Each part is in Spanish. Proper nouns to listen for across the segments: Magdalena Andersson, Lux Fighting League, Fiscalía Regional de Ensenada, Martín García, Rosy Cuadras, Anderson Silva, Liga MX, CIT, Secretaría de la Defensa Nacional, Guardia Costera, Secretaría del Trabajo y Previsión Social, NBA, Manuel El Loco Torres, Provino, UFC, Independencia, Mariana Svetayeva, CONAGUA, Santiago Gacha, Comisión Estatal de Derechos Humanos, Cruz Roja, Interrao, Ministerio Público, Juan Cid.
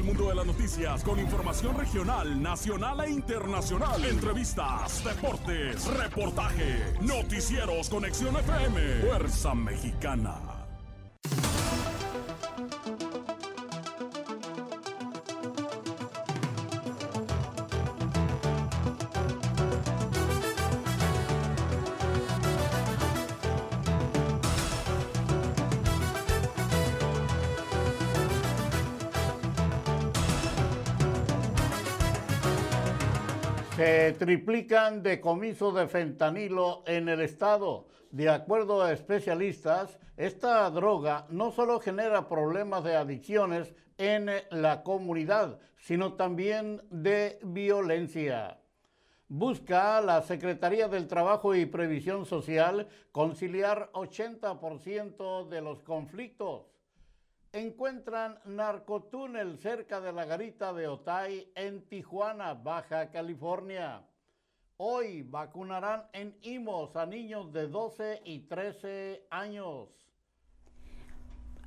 del mundo de las noticias con información regional, nacional e internacional. Entrevistas, deportes, reportaje, noticieros, Conexión FM, Fuerza Mexicana. Se triplican decomisos de fentanilo en el estado. De acuerdo a especialistas, esta droga no solo genera problemas de adicciones en la comunidad, sino también de violencia. Busca a la Secretaría del Trabajo y Previsión Social conciliar 80% de los conflictos. Encuentran narcotúnel cerca de la garita de Otay en Tijuana, Baja California. Hoy vacunarán en Imos a niños de 12 y 13 años.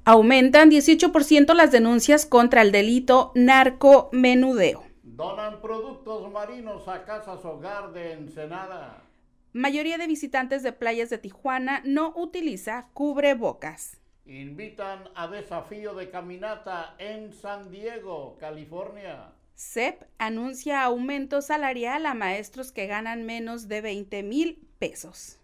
Aumentan 18% las denuncias contra el delito narcomenudeo. Donan productos marinos a Casas Hogar de Ensenada. Mayoría de visitantes de playas de Tijuana no utiliza cubrebocas. Invitan a desafío de caminata en San Diego, California. CEP anuncia aumento salarial a maestros que ganan menos de 20 mil pesos.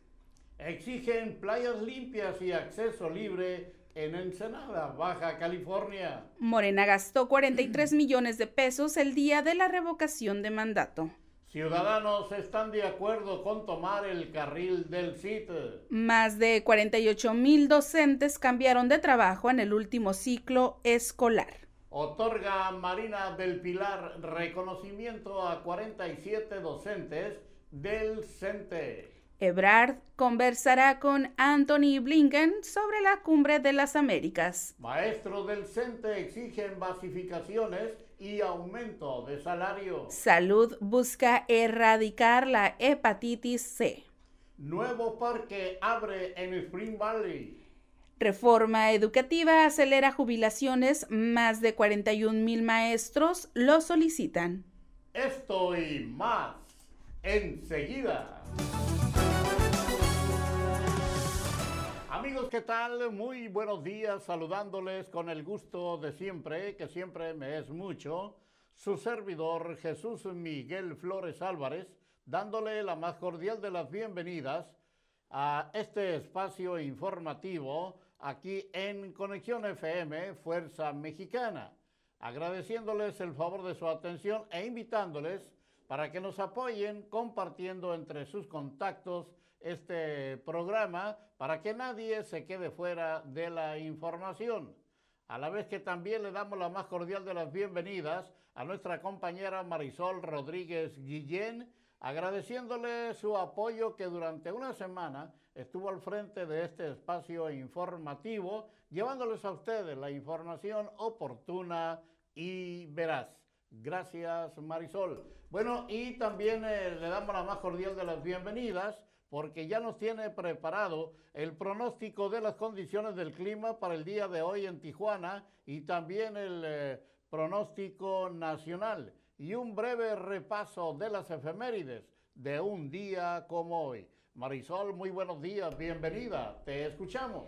Exigen playas limpias y acceso libre en Ensenada, Baja California. Morena gastó 43 millones de pesos el día de la revocación de mandato. Ciudadanos están de acuerdo con tomar el carril del CIT. Más de 48,000 docentes cambiaron de trabajo en el último ciclo escolar. Otorga Marina del Pilar reconocimiento a 47 docentes del CENTE. Ebrard conversará con Anthony Blinken sobre la Cumbre de las Américas. Maestros del CENTE exigen basificaciones y aumento de salario. Salud busca erradicar la hepatitis C. Nuevo parque abre en Spring Valley. Reforma educativa acelera jubilaciones. Más de 41,000 maestros lo solicitan. Esto y más enseguida. Amigos, ¿qué tal? Muy buenos días, saludándoles con el gusto de siempre, que siempre me es mucho, su servidor Jesús Miguel Flores Álvarez, dándole la más cordial de las bienvenidas a este espacio informativo aquí en Conexión FM Fuerza Mexicana, agradeciéndoles el favor de su atención e invitándoles para que nos apoyen compartiendo entre sus contactos este programa para que nadie se quede fuera de la información. A la vez que también le damos la más cordial de las bienvenidas a nuestra compañera Marisol Rodríguez Guillén, agradeciéndole su apoyo que durante una semana estuvo al frente de este espacio informativo, llevándoles a ustedes la información oportuna y veraz. Gracias, Marisol. Bueno, y también le damos la más cordial de las bienvenidas porque ya nos tiene preparado el pronóstico de las condiciones del clima para el día de hoy en Tijuana y también el pronóstico nacional y un breve repaso de las efemérides de un día como hoy. Marisol, muy buenos días, bienvenida, te escuchamos.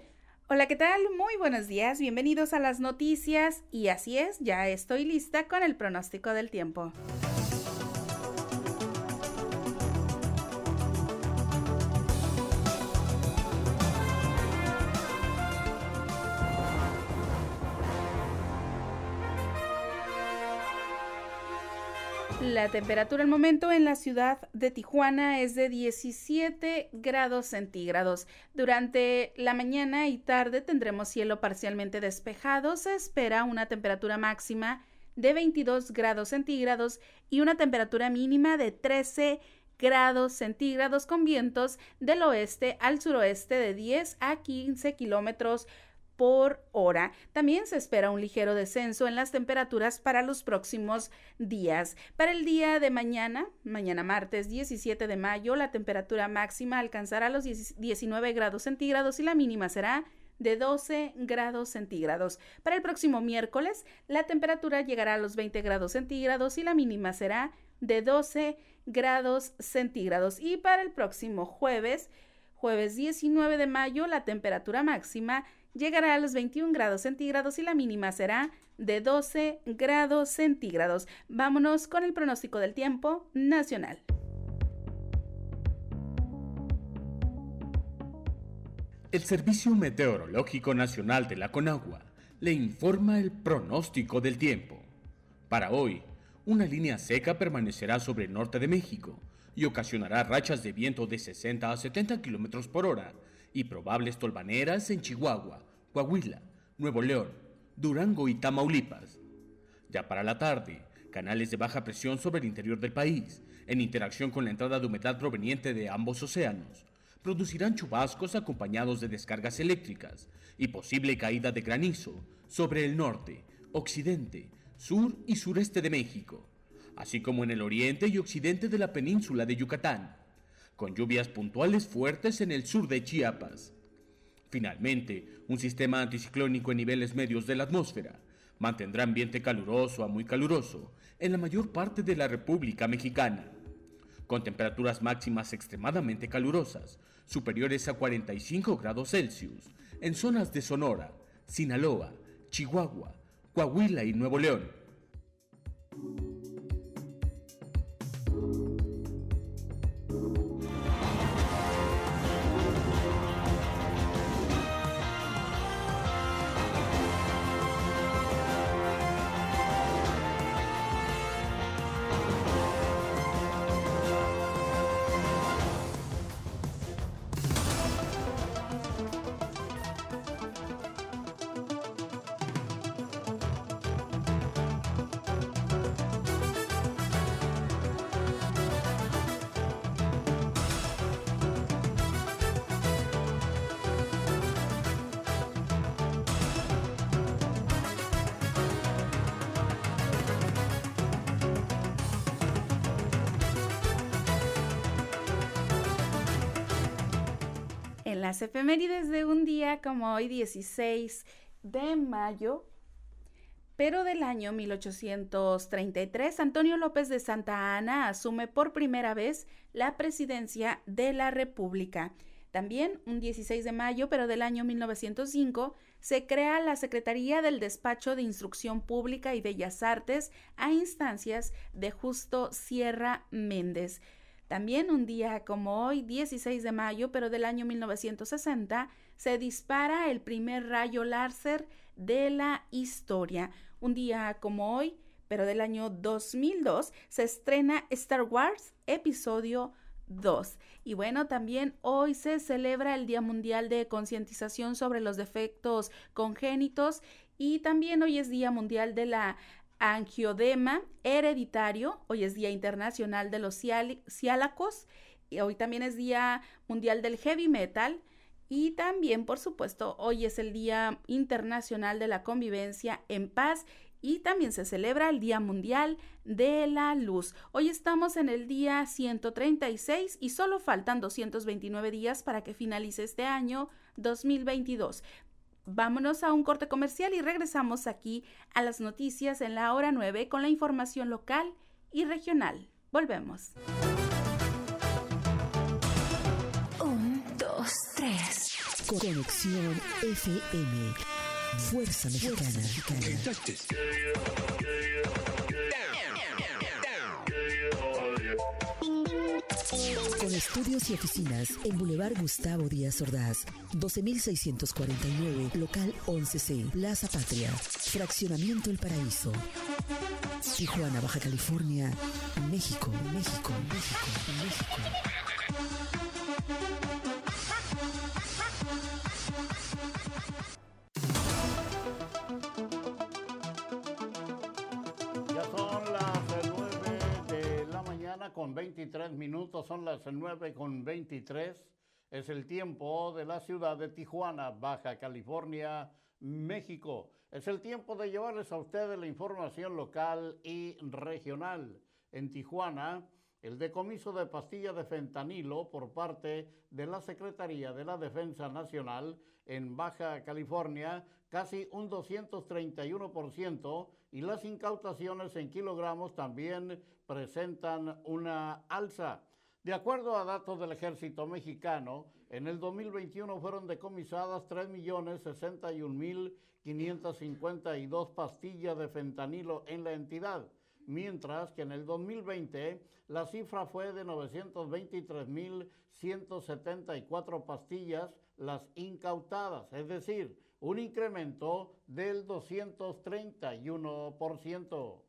Hola, ¿qué tal? Muy buenos días, bienvenidos a las noticias y así es, ya estoy lista con el pronóstico del tiempo. La temperatura al momento en la ciudad de Tijuana es de 17 grados centígrados. Durante la mañana y tarde tendremos cielo parcialmente despejado. Se espera una temperatura máxima de 22 grados centígrados y una temperatura mínima de 13 grados centígrados con vientos del oeste al suroeste de 10 a 15 kilómetros por hora. También se espera un ligero descenso en las temperaturas para los próximos días. Para el día de mañana martes 17 de mayo, la temperatura máxima alcanzará los 19 grados centígrados y la mínima será de 12 grados centígrados. Para el próximo miércoles, la temperatura llegará a los 20 grados centígrados y la mínima será de 12 grados centígrados. Y para el próximo jueves 19 de mayo, la temperatura máxima llegará a los 21 grados centígrados y la mínima será de 12 grados centígrados. Vámonos con el pronóstico del tiempo nacional. El Servicio Meteorológico Nacional de la CONAGUA le informa el pronóstico del tiempo. Para hoy, una línea seca permanecerá sobre el norte de México y ocasionará rachas de viento de 60 a 70 kilómetros por hora y probables tolvaneras en Chihuahua, Coahuila, Nuevo León, Durango y Tamaulipas. Ya para la tarde, canales de baja presión sobre el interior del país, en interacción con la entrada de humedad proveniente de ambos océanos, producirán chubascos acompañados de descargas eléctricas y posible caída de granizo sobre el norte, occidente, sur y sureste de México, así como en el oriente y occidente de la península de Yucatán, con lluvias puntuales fuertes en el sur de Chiapas. Finalmente, un sistema anticiclónico en niveles medios de la atmósfera mantendrá ambiente caluroso a muy caluroso en la mayor parte de la República Mexicana, con temperaturas máximas extremadamente calurosas, superiores a 45 grados Celsius, en zonas de Sonora, Sinaloa, Chihuahua, Coahuila y Nuevo León. Las efemérides de un día como hoy, 16 de mayo, pero del año 1833, Antonio López de Santa Anna asume por primera vez la presidencia de la República. También un 16 de mayo, pero del año 1905, se crea la Secretaría del Despacho de Instrucción Pública y Bellas Artes a instancias de Justo Sierra Méndez. También un día como hoy, 16 de mayo, pero del año 1960, se dispara el primer rayo láser de la historia. Un día como hoy, pero del año 2002, se estrena Star Wars Episodio 2. Y bueno, también hoy se celebra el Día Mundial de Concientización sobre los Defectos Congénitos y también hoy es Día Mundial de la Angiodema hereditario, hoy es Día Internacional de los Ciálacos, y hoy también es Día Mundial del Heavy Metal, y también, por supuesto, hoy es el Día Internacional de la Convivencia en Paz, y también se celebra el Día Mundial de la Luz. Hoy estamos en el día 136 y solo faltan 229 días para que finalice este año 2022. Vámonos a un corte comercial y regresamos aquí a las noticias en la hora 9 con la información local y regional. Volvemos. 1, 2, 3. Conexión FM. Fuerza Mexicana. Con estudios y oficinas en Boulevard Gustavo Díaz Ordaz, 12,649, local 11C, Plaza Patria, Fraccionamiento El Paraíso, Tijuana, Baja California, México. Con 23 minutos, son las 9:23, es el tiempo de la ciudad de Tijuana, Baja California, México. Es el tiempo de llevarles a ustedes la información local y regional. En Tijuana, el decomiso de pastillas de fentanilo por parte de la Secretaría de la Defensa Nacional en Baja California, casi un 231%, y las incautaciones en kilogramos también presentan una alza. De acuerdo a datos del Ejército Mexicano, en el 2021 fueron decomisadas 3.061.552 pastillas de fentanilo en la entidad, mientras que en el 2020 la cifra fue de 923.174 pastillas las incautadas, es decir, un incremento del 231%.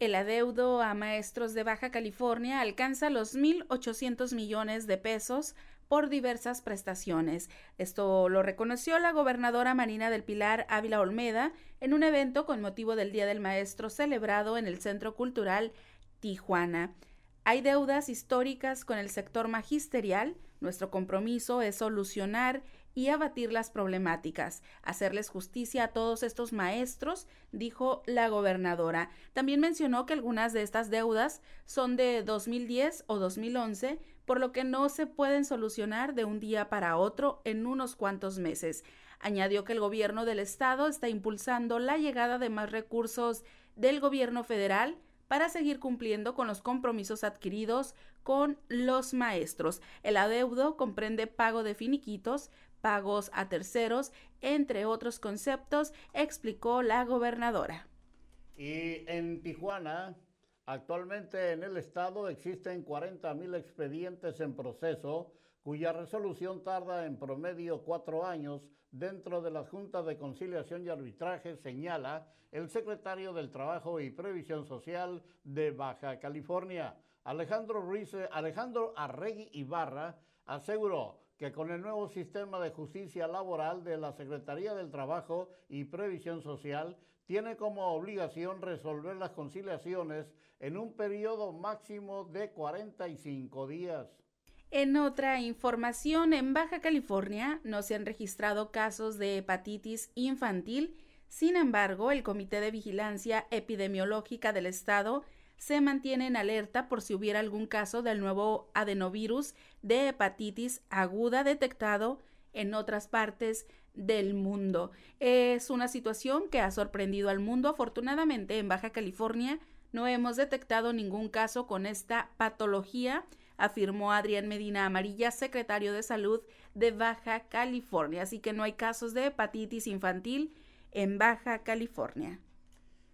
El adeudo a maestros de Baja California alcanza los 1.800 millones de pesos por diversas prestaciones. Esto lo reconoció la gobernadora Marina del Pilar Ávila Olmeda en un evento con motivo del Día del Maestro celebrado en el Centro Cultural Tijuana. Hay deudas históricas con el sector magisterial. Nuestro compromiso es solucionar y abatir las problemáticas, hacerles justicia a todos estos maestros, dijo la gobernadora. También mencionó que algunas de estas deudas son de 2010 o 2011, por lo que no se pueden solucionar de un día para otro en unos cuantos meses. Añadió que el gobierno del estado está impulsando la llegada de más recursos del gobierno federal para seguir cumpliendo con los compromisos adquiridos con los maestros. El adeudo comprende pago de finiquitos, pagos a terceros, entre otros conceptos, explicó la gobernadora. Y en Tijuana, actualmente en el estado existen 40,000 expedientes en proceso, cuya resolución tarda en promedio 4 años dentro de las Juntas de Conciliación y Arbitraje, señala el secretario del Trabajo y Previsión Social de Baja California. Alejandro Arregui Ibarra aseguró que con el nuevo sistema de justicia laboral de la Secretaría del Trabajo y Previsión Social tiene como obligación resolver las conciliaciones en un periodo máximo de 45 días. En otra información, en Baja California no se han registrado casos de hepatitis infantil. Sin embargo, el Comité de Vigilancia Epidemiológica del Estado se mantiene en alerta por si hubiera algún caso del nuevo adenovirus de hepatitis aguda detectado en otras partes del mundo. Es una situación que ha sorprendido al mundo. Afortunadamente, en Baja California no hemos detectado ningún caso con esta patología, afirmó Adrián Medina Amarilla, secretario de Salud de Baja California. Así que no hay casos de hepatitis infantil en Baja California.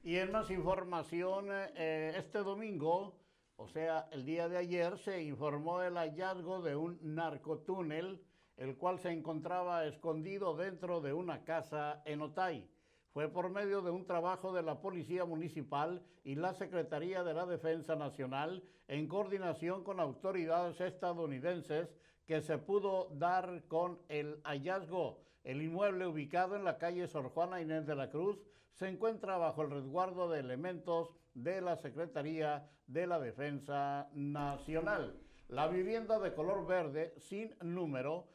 Y en más información, este domingo, o sea, el día de ayer, se informó el hallazgo de un narcotúnel, el cual se encontraba escondido dentro de una casa en Otay. Fue por medio de un trabajo de la Policía Municipal y la Secretaría de la Defensa Nacional, en coordinación con autoridades estadounidenses, que se pudo dar con el hallazgo. El inmueble, ubicado en la calle Sor Juana Inés de la Cruz, se encuentra bajo el resguardo de elementos de la Secretaría de la Defensa Nacional. La vivienda de color verde, sin número,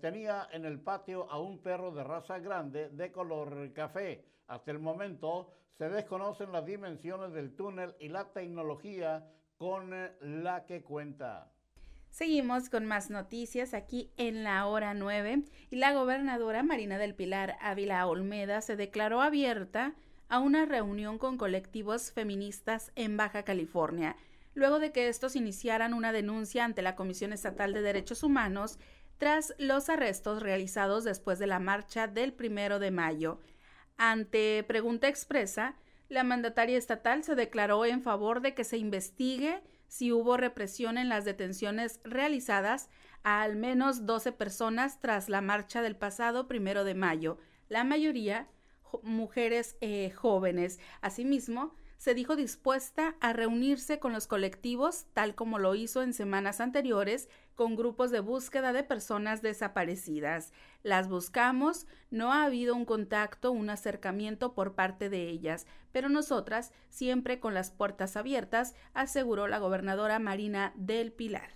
tenía en el patio a un perro de raza grande de color café. Hasta el momento se desconocen las dimensiones del túnel y la tecnología con la que cuenta. Seguimos con más noticias aquí en la hora 9. Y la gobernadora Marina del Pilar Ávila Olmeda se declaró abierta a una reunión con colectivos feministas en Baja California, luego de que estos iniciaran una denuncia ante la Comisión Estatal de Derechos Humanos tras los arrestos realizados después de la marcha del 1 de mayo. Ante pregunta expresa, la mandataria estatal se declaró en favor de que se investigue si hubo represión en las detenciones realizadas a al menos 12 personas tras la marcha del pasado 1 de mayo, la mayoría mujeres jóvenes. Asimismo, se dijo dispuesta a reunirse con los colectivos, tal como lo hizo en semanas anteriores, con grupos de búsqueda de personas desaparecidas. Las buscamos, no ha habido un contacto, un acercamiento por parte de ellas, pero nosotras siempre con las puertas abiertas, aseguró la gobernadora Marina del Pilar.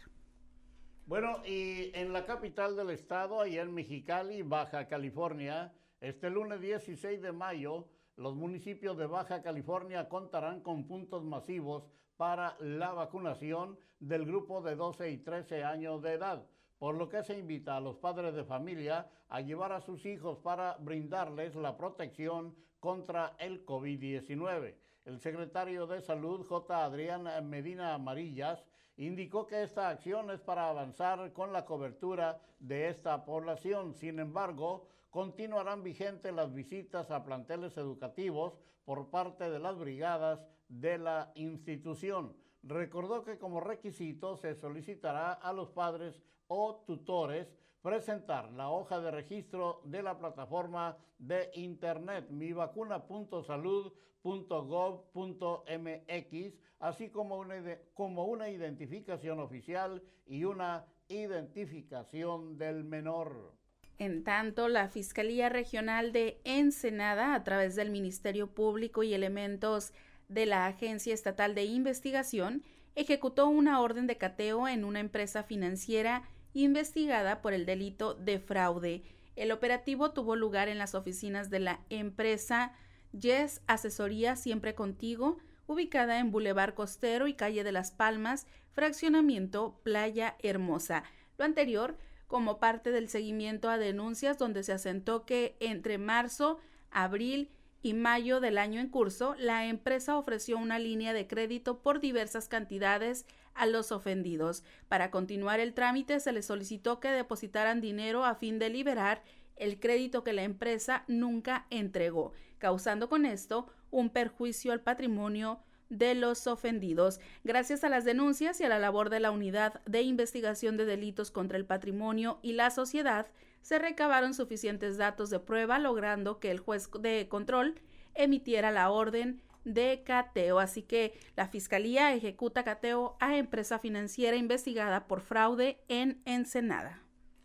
Bueno, y en la capital del estado, allá en Mexicali, Baja California, este lunes 16 de mayo, los municipios de Baja California contarán con puntos masivos para la vacunación del grupo de 12 y 13 años de edad. por lo que se invita a los padres de familia a llevar a sus hijos para brindarles la protección contra el COVID-19. El secretario de Salud, J. Adrián Medina Amarillas, indicó que esta acción es para avanzar con la cobertura de esta población. Sin embargo, continuarán vigentes las visitas a planteles educativos por parte de las brigadas de la institución. Recordó que como requisito se solicitará a los padres o tutores presentar la hoja de registro de la plataforma de internet mivacuna.salud.gov.mx, así como una identificación oficial y una identificación del menor. En tanto, la Fiscalía Regional de Ensenada, a través del Ministerio Público y elementos de la Agencia Estatal de Investigación, ejecutó una orden de cateo en una empresa financiera investigada por el delito de fraude. El operativo tuvo lugar en las oficinas de la empresa YES Asesoría Siempre Contigo, ubicada en Boulevard Costero y Calle de las Palmas, fraccionamiento Playa Hermosa. Lo anterior como parte del seguimiento a denuncias donde se asentó que entre marzo, abril y mayo del año en curso, la empresa ofreció una línea de crédito por diversas cantidades a los ofendidos. Para continuar el trámite, se les solicitó que depositaran dinero a fin de liberar el crédito que la empresa nunca entregó, causando con esto un perjuicio al patrimonio de los ofendidos. Gracias a las denuncias y a la labor de la Unidad de Investigación de Delitos contra el Patrimonio y la Sociedad, se recabaron suficientes datos de prueba, logrando que el juez de control emitiera la orden de cateo. Así que la Fiscalía ejecuta cateo a empresa financiera investigada por fraude en Ensenada.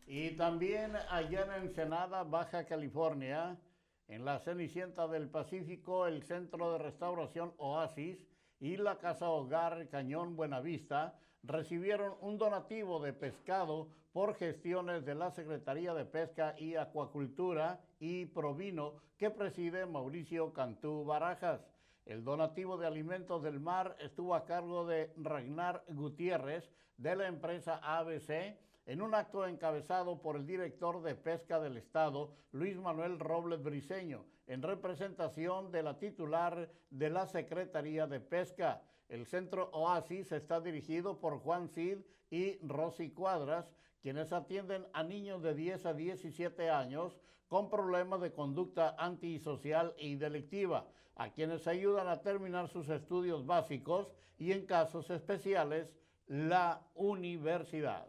Y también allá en Ensenada, Baja California, en la Cenicienta del Pacífico, el Centro de Restauración Oasis y la Casa Hogar Cañón Buenavista recibieron un donativo de pescado por gestiones de la Secretaría de Pesca y Acuacultura y Provino, que preside Mauricio Cantú Barajas. El donativo de alimentos del mar estuvo a cargo de Ragnar Gutiérrez de la empresa ABC, en un acto encabezado por el director de Pesca del Estado, Luis Manuel Robles Briceño, en representación de la titular de la Secretaría de Pesca. El Centro Oasis está dirigido por Juan Cid y Rosy Cuadras, quienes atienden a niños de 10 a 17 años con problemas de conducta antisocial y delictiva, a quienes ayudan a terminar sus estudios básicos y, en casos especiales, la universidad.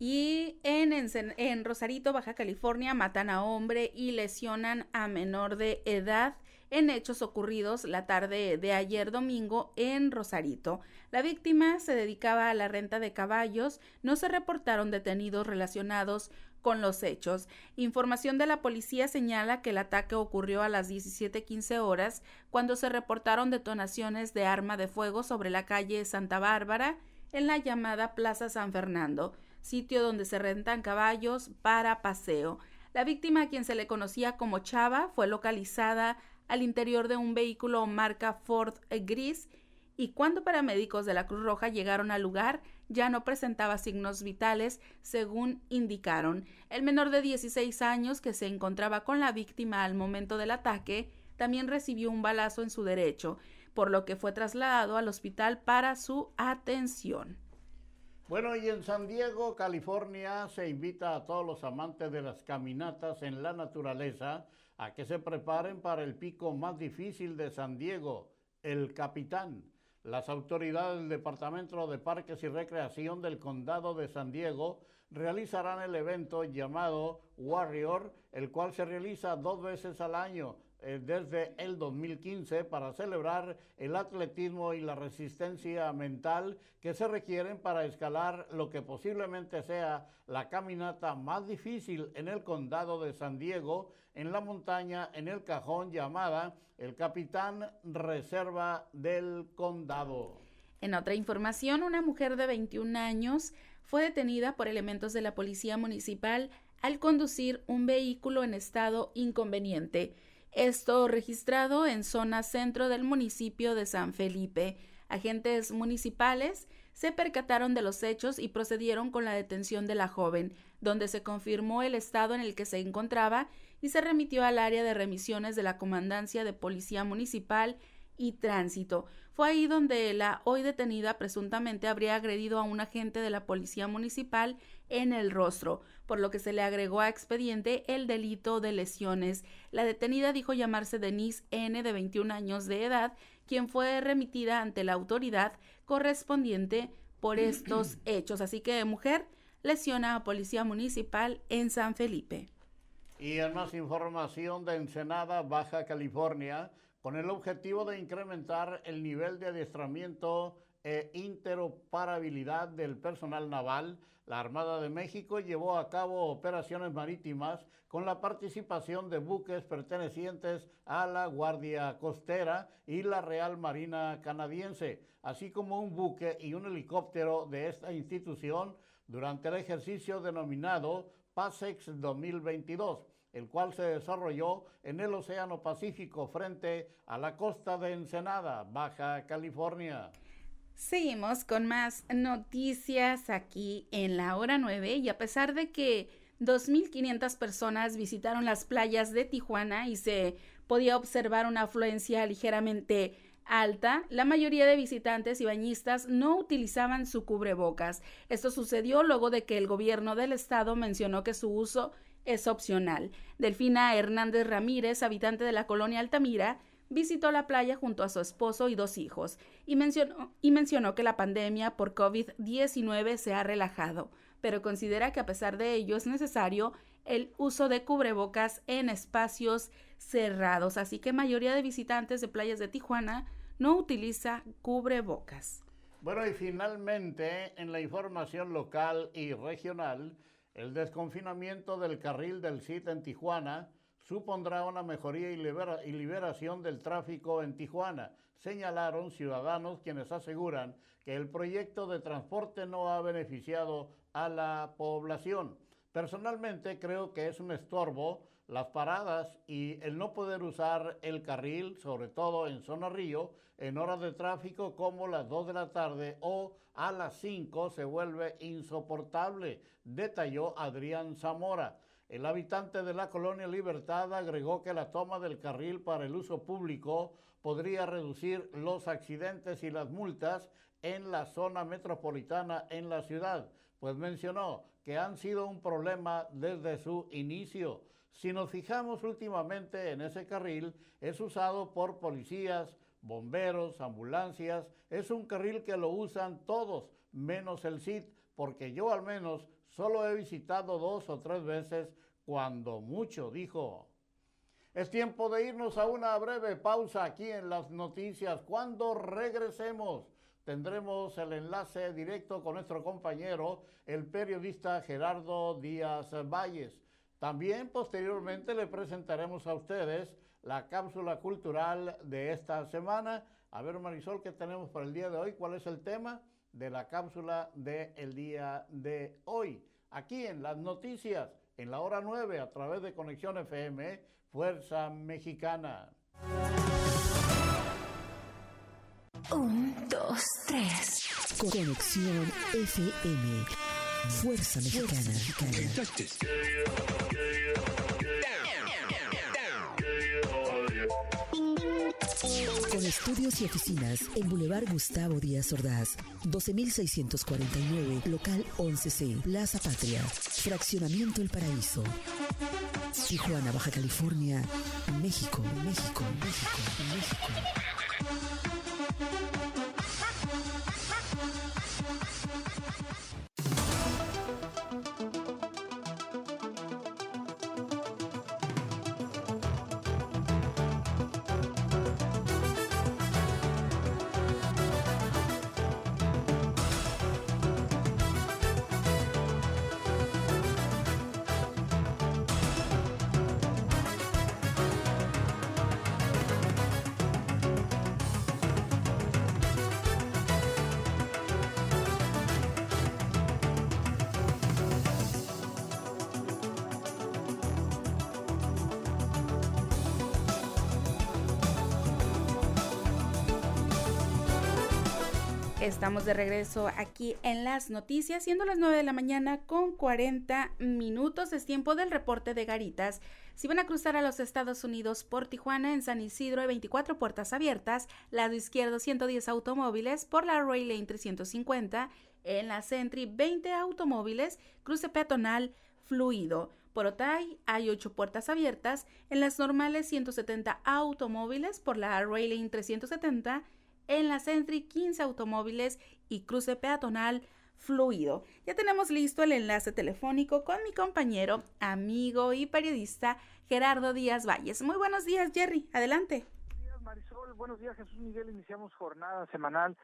Y en Rosarito, Baja California, matan a hombre y lesionan a menor de edad en hechos ocurridos la tarde de ayer domingo en Rosarito. La víctima se dedicaba a la renta de caballos. No se reportaron detenidos relacionados con los hechos. Información de la policía señala que el ataque ocurrió a las 17:15 horas, cuando se reportaron detonaciones de arma de fuego sobre la calle Santa Bárbara, en la llamada Plaza San Fernando, sitio donde se rentan caballos para paseo. La víctima, a quien se le conocía como Chava, fue localizada al interior de un vehículo marca Ford gris, y cuando paramédicos de la Cruz Roja llegaron al lugar, ya no presentaba signos vitales, según indicaron. El menor de 16 años que se encontraba con la víctima al momento del ataque también recibió un balazo en su derecho, por lo que fue trasladado al hospital para su atención. Bueno, y en San Diego, California, se invita a todos los amantes de las caminatas en la naturaleza a que se preparen para el pico más difícil de San Diego, el Capitán. Las autoridades del Departamento de Parques y Recreación del Condado de San Diego realizarán el evento llamado Warrior, el cual se realiza 2 veces al año desde el 2015, para celebrar el atletismo y la resistencia mental que se requieren para escalar lo que posiblemente sea la caminata más difícil en el condado de San Diego, en la montaña en el cajón llamada el Capitán Reserva del Condado. En otra información, una mujer de 21 años fue detenida por elementos de la policía municipal al conducir un vehículo en estado inconveniente. Esto registrado en zona centro del municipio de San Felipe. Agentes municipales se percataron de los hechos y procedieron con la detención de la joven, donde se confirmó el estado en el que se encontraba y se remitió al área de remisiones de la Comandancia de Policía Municipal y Tránsito. Fue ahí donde la hoy detenida presuntamente habría agredido a un agente de la Policía Municipal en el rostro, por lo que se le agregó a expediente el delito de lesiones. La detenida dijo llamarse Denise N. de 21 años de edad, quien fue remitida ante la autoridad correspondiente por estos hechos. Así que mujer lesiona a Policía Municipal en San Felipe. Y en más información de Ensenada, Baja California, con el objetivo de incrementar el nivel de adiestramiento e interoperabilidad del personal naval, la Armada de México llevó a cabo operaciones marítimas con la participación de buques pertenecientes a la Guardia Costera y la Real Marina Canadiense, así como un buque y un helicóptero de esta institución durante el ejercicio denominado PASEX 2022. El cual se desarrolló en el Océano Pacífico frente a la costa de Ensenada, Baja California. Seguimos con más noticias aquí en la Hora 9, y a pesar de que 2,500 personas visitaron las playas de Tijuana y se podía observar una afluencia ligeramente alta, la mayoría de visitantes y bañistas no utilizaban su cubrebocas. Esto sucedió luego de que el gobierno del estado mencionó que su uso es opcional. Delfina Hernández Ramírez, habitante de la colonia Altamira, visitó la playa junto a su esposo y dos hijos y mencionó que la pandemia por COVID-19 se ha relajado, pero considera que a pesar de ello es necesario el uso de cubrebocas en espacios cerrados. Así que mayoría de visitantes de playas de Tijuana no utiliza cubrebocas. Bueno, y finalmente, en la información local y regional, el desconfinamiento del carril del CIT en Tijuana supondrá una mejoría y liberación del tráfico en Tijuana, señalaron ciudadanos quienes aseguran que el proyecto de transporte no ha beneficiado a la población. Personalmente creo que es un estorbo las paradas y el no poder usar el carril, sobre todo en Zona Río, en horas de tráfico como las 2 de la tarde o a las 5 se vuelve insoportable, detalló Adrián Zamora. El habitante de la colonia Libertad agregó que la toma del carril para el uso público podría reducir los accidentes y las multas en la zona metropolitana en la ciudad, pues mencionó que han sido un problema desde su inicio. Si nos fijamos últimamente en ese carril, es usado por policías, bomberos, ambulancias, es un carril que lo usan todos, menos el CIT, porque yo al menos solo he visitado 2 o 3 veces, cuando mucho, dijo. Es tiempo de irnos a una breve pausa aquí en las noticias. Cuando regresemos, tendremos el enlace directo con nuestro compañero, el periodista Gerardo Díaz Valles. También posteriormente le presentaremos a ustedes la cápsula cultural de esta semana. A ver, Marisol, ¿qué tenemos para el día de hoy? ¿Cuál es el tema de la cápsula del día de hoy? Aquí en las noticias, en la Hora 9, a través de Conexión FM, Fuerza Mexicana. 1, 2, 3. Conexión FM, Fuerza Mexicana. Con estudios y oficinas en Boulevard Gustavo Díaz Ordaz, 12,649, local 11C, Plaza Patria, Fraccionamiento El Paraíso, Tijuana, Baja California, México. Estamos de regreso aquí en las noticias, siendo las 9 de la mañana con 40 minutos. Es tiempo del reporte de garitas. Si van a cruzar a los Estados Unidos por Tijuana, en San Isidro hay 24 puertas abiertas, lado izquierdo 110 automóviles, por la Rail Lane 350, en la Sentry 20 automóviles, cruce peatonal fluido. Por Otay hay 8 puertas abiertas, en las normales 170 automóviles, por la Rail Lane 370, en la Sentry 15 automóviles y cruce peatonal fluido. Ya tenemos listo el enlace telefónico con mi compañero, amigo y periodista Gerardo Díaz Valles. Muy buenos días, Jerry, adelante. Buenos días, Marisol, buenos días, Jesús Miguel. Iniciamos jornada semanal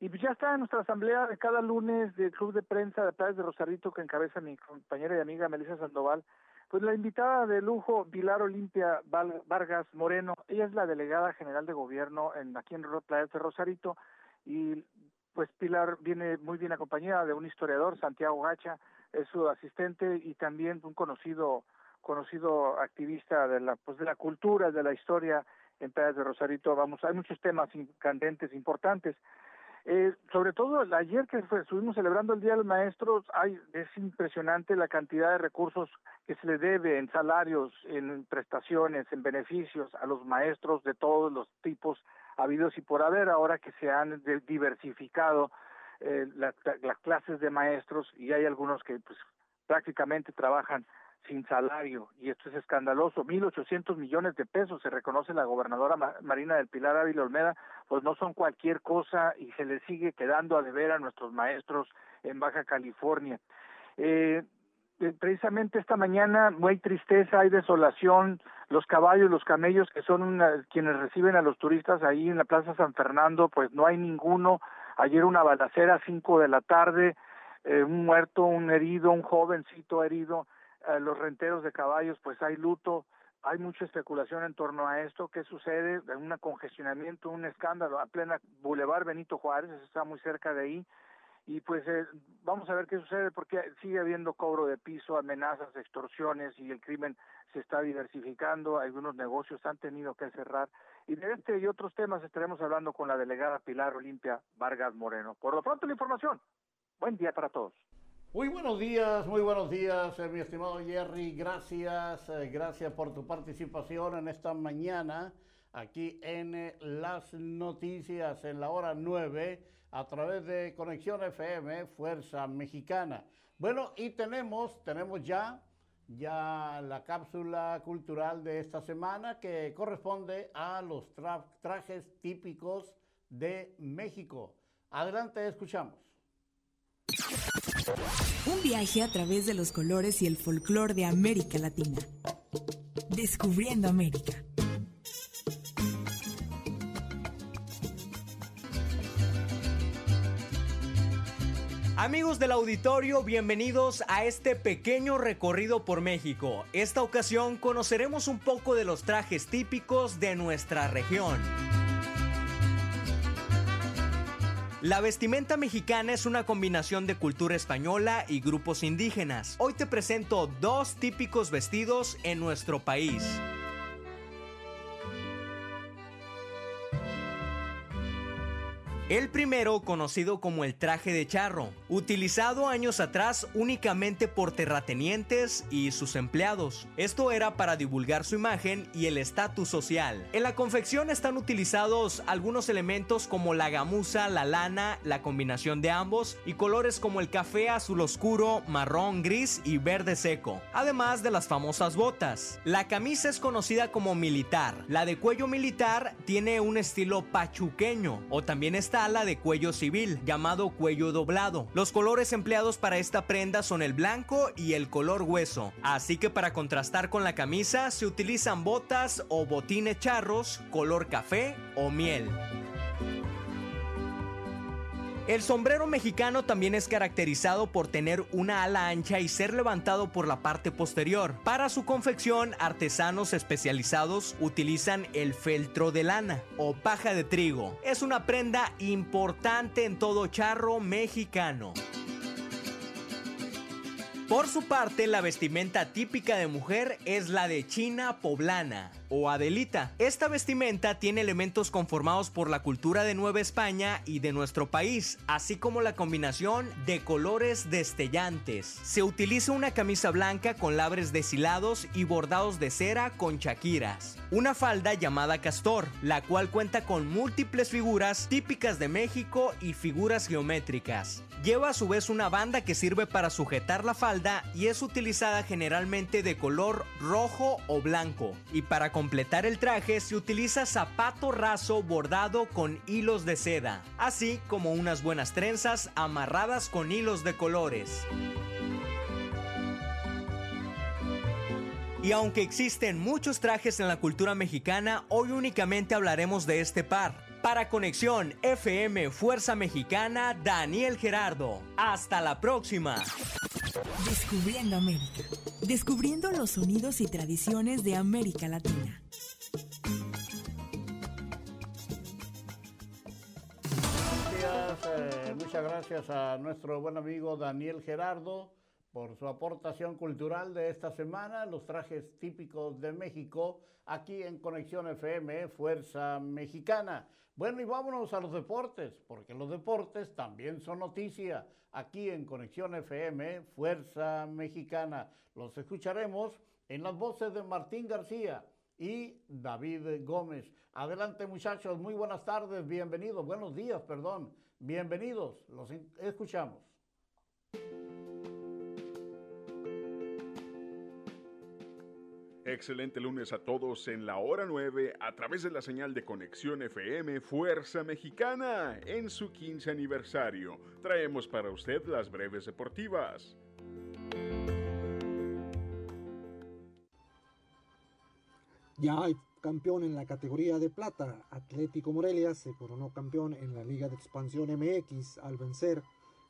y pues ya está en nuestra asamblea de cada lunes del Club de Prensa de Playas de Rosarito, que encabeza mi compañera y amiga Melissa Sandoval, pues la invitada de lujo, Pilar Olimpia Vargas Moreno. Ella es la delegada general de gobierno aquí en Playas de Rosarito, y pues Pilar viene muy bien acompañada de un historiador, Santiago Gacha, es su asistente, y también un conocido activista de la cultura, de la historia en Playas de Rosarito. Hay muchos temas candentes, importantes. Sobre todo ayer que estuvimos celebrando el Día del Maestro, es impresionante la cantidad de recursos que se le debe en salarios, en prestaciones, en beneficios a los maestros de todos los tipos habidos y por haber, ahora que se han diversificado las clases de maestros, y hay algunos que pues prácticamente trabajan sin salario, y esto es escandaloso. 1.800 millones de pesos se reconoce la gobernadora Marina del Pilar Ávila Olmeda, pues no son cualquier cosa, y se le sigue quedando a deber a nuestros maestros en Baja California. Precisamente esta mañana hay tristeza, hay desolación. Los caballos, los camellos, que son quienes reciben a los turistas ahí en la Plaza San Fernando, pues no hay ninguno. Ayer una balacera a 5 de la tarde, un muerto, un herido, un jovencito herido. Los renteros de caballos, pues hay luto, hay mucha especulación en torno a esto. ¿Qué sucede? Un congestionamiento, un escándalo a plena Boulevard Benito Juárez, está muy cerca de ahí, y pues vamos a ver qué sucede, porque sigue habiendo cobro de piso, amenazas, extorsiones, y el crimen se está diversificando. Algunos negocios han tenido que cerrar, y de este y otros temas estaremos hablando con la delegada Pilar Olimpia Vargas Moreno. Por lo pronto, la información. Buen día para todos. Muy buenos días, mi estimado Jerry. Gracias por tu participación en esta mañana aquí en Las Noticias, en la hora 9, a través de Conexión FM, Fuerza Mexicana. Bueno, y tenemos ya la cápsula cultural de esta semana, que corresponde a los trajes típicos de México. Adelante, escuchamos. Un viaje a través de los colores y el folclore de América Latina. Descubriendo América. Amigos del auditorio, bienvenidos a este pequeño recorrido por México. Esta ocasión conoceremos un poco de los trajes típicos de nuestra región. La vestimenta mexicana es una combinación de cultura española y grupos indígenas. Hoy te presento 2 típicos vestidos en nuestro país. El primero, conocido como el traje de charro, utilizado años atrás únicamente por terratenientes y sus empleados. Esto era para divulgar su imagen y el estatus social. En la confección están utilizados algunos elementos como la gamuza, la lana, la combinación de ambos, y colores como el café, azul oscuro, marrón, gris y verde seco, además de las famosas botas. La camisa es conocida como militar. La de cuello militar tiene un estilo pachuqueño, o también está la de cuello civil, llamado cuello doblado. Los colores empleados para esta prenda son el blanco y el color hueso, así que para contrastar con la camisa se utilizan botas o botines charros, color café o miel. El sombrero mexicano también es caracterizado por tener una ala ancha y ser levantado por la parte posterior. Para su confección, artesanos especializados utilizan el feltro de lana o paja de trigo. Es una prenda importante en todo charro mexicano. Por su parte, la vestimenta típica de mujer es la de china poblana. o Adelita. Esta vestimenta tiene elementos conformados por la cultura de Nueva España y de nuestro país, así como la combinación de colores destellantes. Se utiliza una camisa blanca con labres deshilados y bordados de cera con chaquiras, una falda llamada castor, la cual cuenta con múltiples figuras típicas de México y figuras geométricas. Lleva a su vez una banda que sirve para sujetar la falda y es utilizada generalmente de color rojo o blanco. Y para completar el traje se utiliza zapato raso bordado con hilos de seda, así como unas buenas trenzas amarradas con hilos de colores. Y aunque existen muchos trajes en la cultura mexicana, hoy únicamente hablaremos de este par. Para Conexión FM Fuerza Mexicana, Daniel Gerardo. Hasta la próxima. Descubriendo América. Descubriendo los sonidos y tradiciones de América Latina. Buenos días, muchas gracias a nuestro buen amigo Daniel Gerardo por su aportación cultural de esta semana, los trajes típicos de México, aquí en Conexión FM Fuerza Mexicana. Bueno, y vámonos a los deportes, porque los deportes también son noticia aquí en Conexión FM Fuerza Mexicana. Los escucharemos en las voces de Martín García y David Gómez. Adelante, muchachos, muy buenas tardes, bienvenidos, buenos días, perdón, bienvenidos, los escuchamos. Excelente lunes a todos en la hora 9 a través de la señal de Conexión FM Fuerza Mexicana en su 15 aniversario. Traemos para usted las breves deportivas. Ya hay campeón en la categoría de plata. Atlético Morelia se coronó campeón en la Liga de Expansión MX al vencer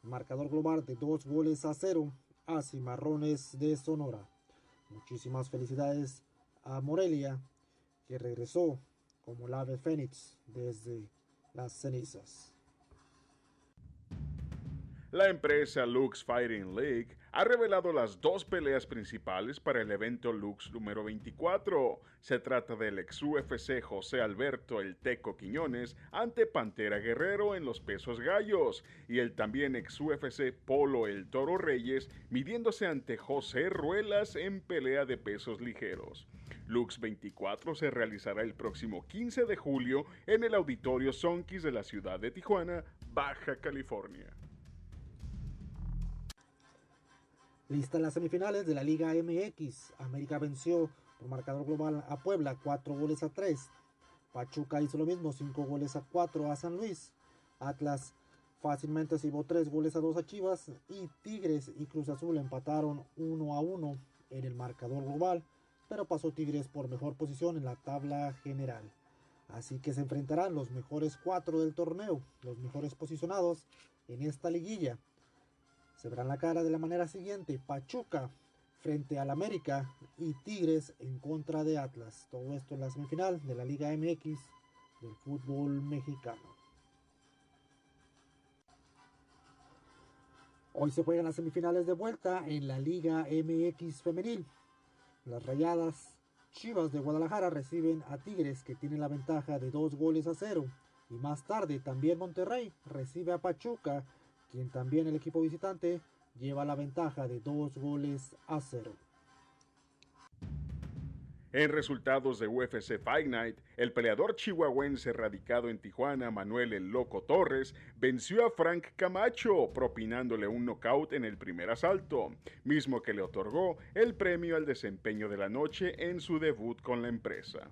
marcador global de 2-0 a Cimarrones de Sonora. Muchísimas felicidades a Morelia, que regresó como el ave fénix desde las cenizas. La empresa Lux Fighting League ha revelado las dos peleas principales para el evento Lux número 24. Se trata del ex UFC José Alberto El Teco Quiñones ante Pantera Guerrero en los pesos gallos y el también ex UFC Polo El Toro Reyes midiéndose ante José Ruelas en pelea de pesos ligeros. Lux 24 se realizará el próximo 15 de julio en el Auditorio Sonquis de la ciudad de Tijuana, Baja California. Listas las semifinales de la Liga MX. América venció por marcador global a Puebla 4-3. Pachuca hizo lo mismo, 5-4 a San Luis. Atlas fácilmente se llevó 3-2 a Chivas. Y Tigres y Cruz Azul empataron 1-1 en el marcador global, pero pasó Tigres por mejor posición en la tabla general. Así que se enfrentarán los mejores 4 del torneo, los mejores posicionados en esta liguilla. Se verán la cara de la manera siguiente: Pachuca frente al América y Tigres en contra de Atlas. Todo esto en la semifinal de la Liga MX del fútbol mexicano. Hoy se juegan las semifinales de vuelta en la Liga MX femenil. Las Rayadas Chivas de Guadalajara reciben a Tigres, que tiene la ventaja de 2-0. Y más tarde también Monterrey recibe a Pachuca, quien también el equipo visitante lleva la ventaja de 2-0. En resultados de UFC Fight Night, el peleador chihuahuense radicado en Tijuana, Manuel El Loco Torres, venció a Frank Camacho, propinándole un knockout en el primer asalto, mismo que le otorgó el premio al desempeño de la noche en su debut con la empresa.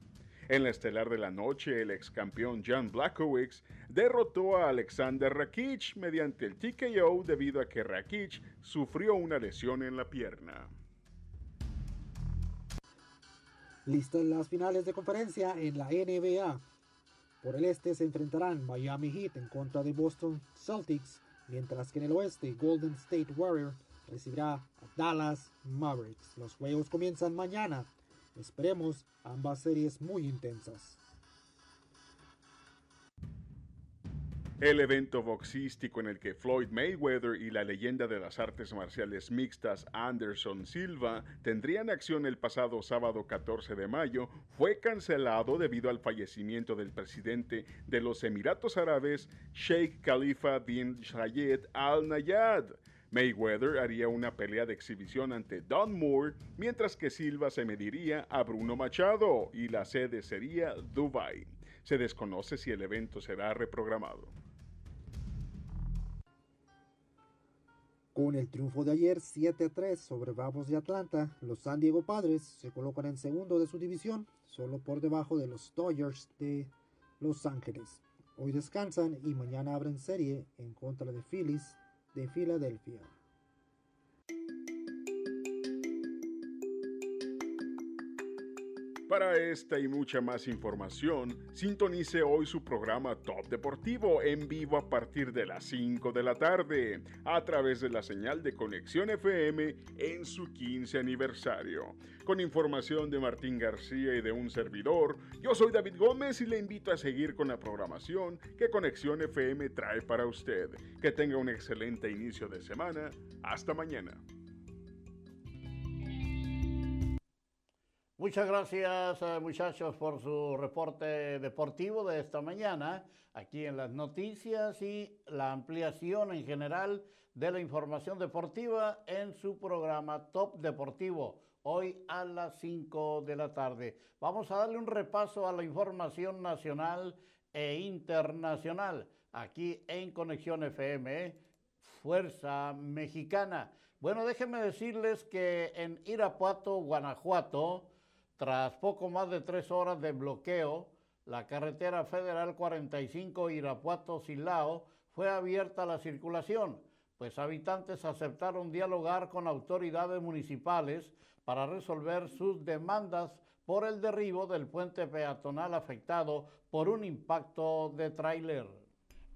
En la estelar de la noche, el ex campeón Jan Blachowicz derrotó a Alexander Rakić mediante el TKO debido a que Rakić sufrió una lesión en la pierna. Listas las finales de conferencia en la NBA. Por el este se enfrentarán Miami Heat en contra de Boston Celtics, mientras que en el oeste Golden State Warriors recibirá a Dallas Mavericks. Los juegos comienzan mañana. Esperemos ambas series muy intensas. El evento boxístico en el que Floyd Mayweather y la leyenda de las artes marciales mixtas Anderson Silva tendrían acción el pasado sábado 14 de mayo fue cancelado debido al fallecimiento del presidente de los Emiratos Árabes, Sheikh Khalifa bin Zayed Al Nahyan. Mayweather haría una pelea de exhibición ante Don Moore, mientras que Silva se mediría a Bruno Machado y la sede sería Dubái. Se desconoce si el evento será reprogramado. Con el triunfo de ayer 7-3 sobre Bravos de Atlanta, los San Diego Padres se colocan en segundo de su división, solo por debajo de los Dodgers de Los Ángeles. Hoy descansan y mañana abren serie en contra de Phillies de Filadelfia. Para esta y mucha más información, sintonice hoy su programa Top Deportivo en vivo a partir de las 5 de la tarde a través de la señal de Conexión FM en su 15 aniversario. Con información de Martín García y de un servidor, yo soy David Gómez y le invito a seguir con la programación que Conexión FM trae para usted. Que tenga un excelente inicio de semana. Hasta mañana. Muchas gracias, muchachos, por su reporte deportivo de esta mañana, aquí en las noticias y la ampliación en general de la información deportiva en su programa Top Deportivo, hoy a las 5 de la tarde. Vamos a darle un repaso a la información nacional e internacional, aquí en Conexión FM, Fuerza Mexicana. Bueno, déjenme decirles que en Irapuato, Guanajuato, tras poco más de 3 horas de bloqueo, la carretera federal 45 Irapuato-Silao fue abierta a la circulación, pues habitantes aceptaron dialogar con autoridades municipales para resolver sus demandas por el derribo del puente peatonal afectado por un impacto de tráiler.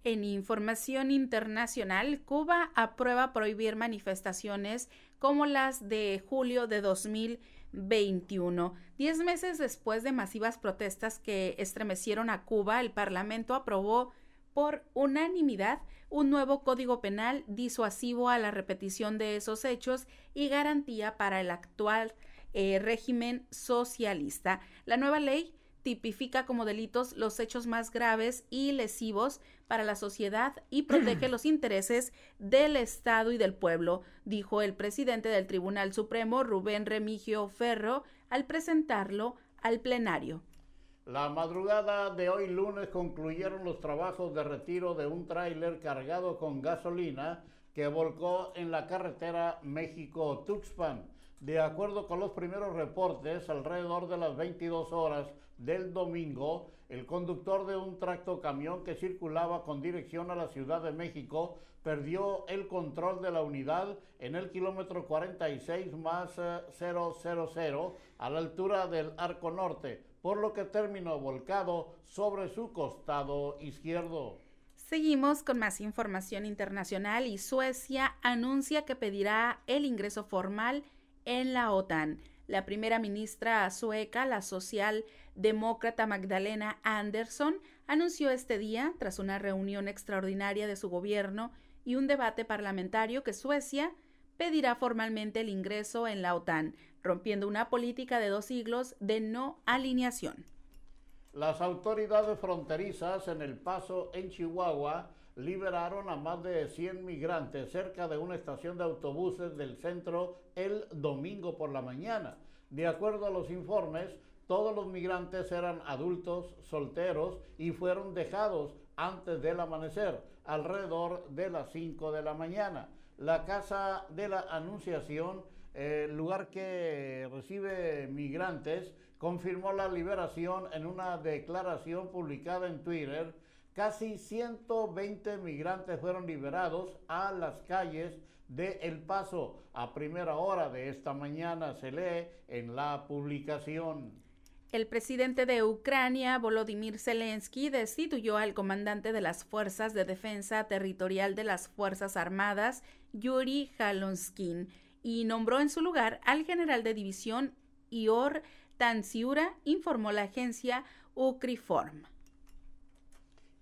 En información internacional, Cuba aprueba prohibir manifestaciones como las de julio de 2021. 10 meses después de masivas protestas que estremecieron a Cuba, el Parlamento aprobó por unanimidad un nuevo Código Penal disuasivo a la repetición de esos hechos y garantía para el actual régimen socialista. La nueva ley tipifica como delitos los hechos más graves y lesivos para la sociedad y protege los intereses del Estado y del pueblo, dijo el presidente del Tribunal Supremo, Rubén Remigio Ferro, al presentarlo al plenario. La madrugada de hoy lunes concluyeron los trabajos de retiro de un tráiler cargado con gasolina que volcó en la carretera México-Tuxpan. De acuerdo con los primeros reportes, alrededor de las 22 horas del domingo, el conductor de un tractocamión que circulaba con dirección a la Ciudad de México perdió el control de la unidad en el kilómetro 46+000 a la altura del Arco Norte, por lo que terminó volcado sobre su costado izquierdo. Seguimos con más información internacional y Suecia anuncia que pedirá el ingreso formal en la OTAN. La primera ministra sueca, la socialdemócrata Magdalena Andersson, anunció este día, tras una reunión extraordinaria de su gobierno y un debate parlamentario, que Suecia pedirá formalmente el ingreso en la OTAN, rompiendo una política de 2 siglos de no alineación. Las autoridades fronterizas en El Paso, en Chihuahua, liberaron a más de 100 migrantes cerca de una estación de autobuses del centro el domingo por la mañana. De acuerdo a los informes, todos los migrantes eran adultos, solteros y fueron dejados antes del amanecer, alrededor de las 5 de la mañana. La Casa de la Anunciación, lugar que recibe migrantes, confirmó la liberación en una declaración publicada en Twitter. Casi 120 migrantes fueron liberados a las calles de El Paso a primera hora de esta mañana, se lee en la publicación. El presidente de Ucrania, Volodymyr Zelensky, destituyó al comandante de las Fuerzas de Defensa Territorial de las Fuerzas Armadas, Yuri Halonskin, y nombró en su lugar al general de división Ihor Tansiura, informó la agencia Ukrinform.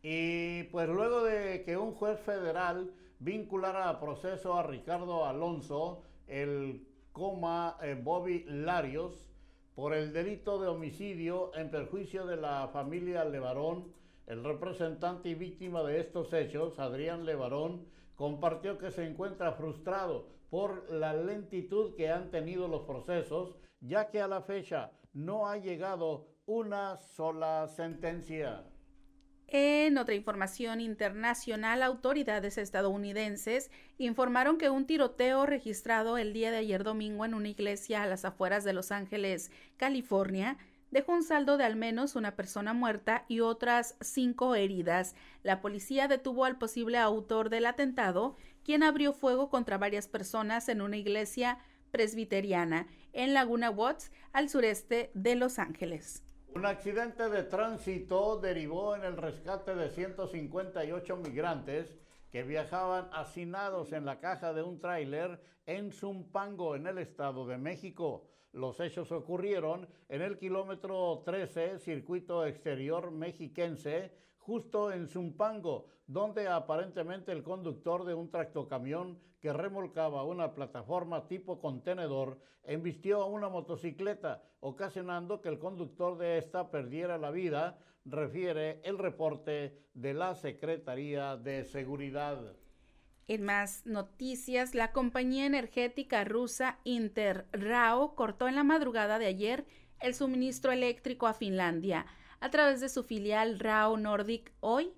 Y pues luego de que un juez federal vinculara a proceso a Ricardo Alonso, el Bobby Larios, por el delito de homicidio en perjuicio de la familia Levarón, el representante y víctima de estos hechos, Adrián Levarón, compartió que se encuentra frustrado por la lentitud que han tenido los procesos, ya que a la fecha no ha llegado una sola sentencia. En otra información internacional, autoridades estadounidenses informaron que un tiroteo registrado el día de ayer domingo en una iglesia a las afueras de Los Ángeles, California, dejó un saldo de al menos una persona muerta y otras 5 heridas. La policía detuvo al posible autor del atentado, quien abrió fuego contra varias personas en una iglesia presbiteriana en Laguna Woods, al sureste de Los Ángeles. Un accidente de tránsito derivó en el rescate de 158 migrantes que viajaban hacinados en la caja de un tráiler en Zumpango, en el Estado de México. Los hechos ocurrieron en el kilómetro 13, circuito exterior mexiquense, justo en Zumpango, donde aparentemente el conductor de un tractocamión que remolcaba una plataforma tipo contenedor embistió a una motocicleta, ocasionando que el conductor de esta perdiera la vida, refiere el reporte de la Secretaría de Seguridad. En más noticias, la compañía energética rusa Interrao cortó en la madrugada de ayer el suministro eléctrico a Finlandia a través de su filial Rao Nordic Oy,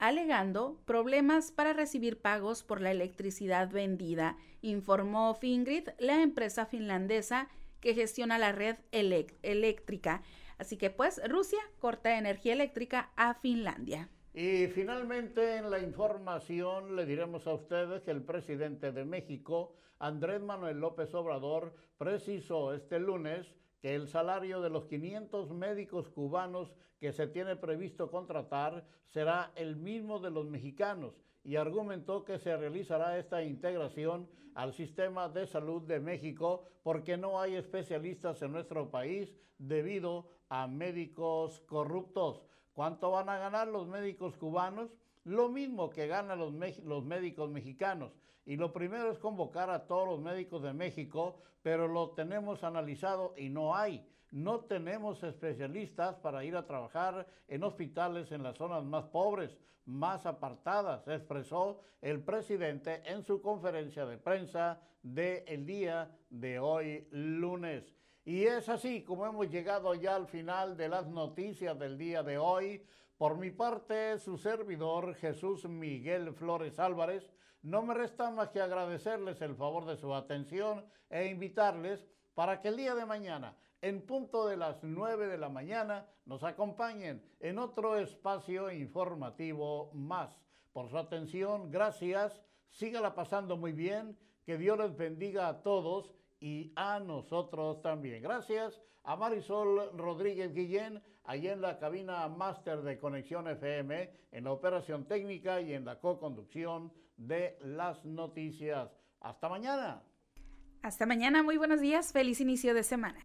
alegando problemas para recibir pagos por la electricidad vendida, informó Fingrid, la empresa finlandesa que gestiona la red eléctrica. Así que pues Rusia corta energía eléctrica a Finlandia. Y finalmente en la información le diremos a ustedes que el presidente de México, Andrés Manuel López Obrador, precisó este lunes que el salario de los 500 médicos cubanos que se tiene previsto contratar será el mismo de los mexicanos, y argumentó que se realizará esta integración al sistema de salud de México porque no hay especialistas en nuestro país debido a médicos corruptos. ¿Cuánto van a ganar los médicos cubanos? Lo mismo que ganan los médicos mexicanos. Y lo primero es convocar a todos los médicos de México, pero lo tenemos analizado y no hay. No tenemos especialistas para ir a trabajar en hospitales en las zonas más pobres, más apartadas, expresó el presidente en su conferencia de prensa del día de hoy, lunes. Y es así como hemos llegado ya al final de las noticias del día de hoy. Por mi parte, su servidor Jesús Miguel Flores Álvarez, no me resta más que agradecerles el favor de su atención e invitarles para que el día de mañana, en punto de las 9 de la mañana, nos acompañen en otro espacio informativo más. Por su atención, gracias, sígala pasando muy bien, que Dios les bendiga a todos y a nosotros también. Gracias a Marisol Rodríguez Guillén, allí en la cabina máster de Conexión FM, en la operación técnica y en la co-conducción de las noticias. Hasta mañana. Hasta mañana, muy buenos días, feliz inicio de semana.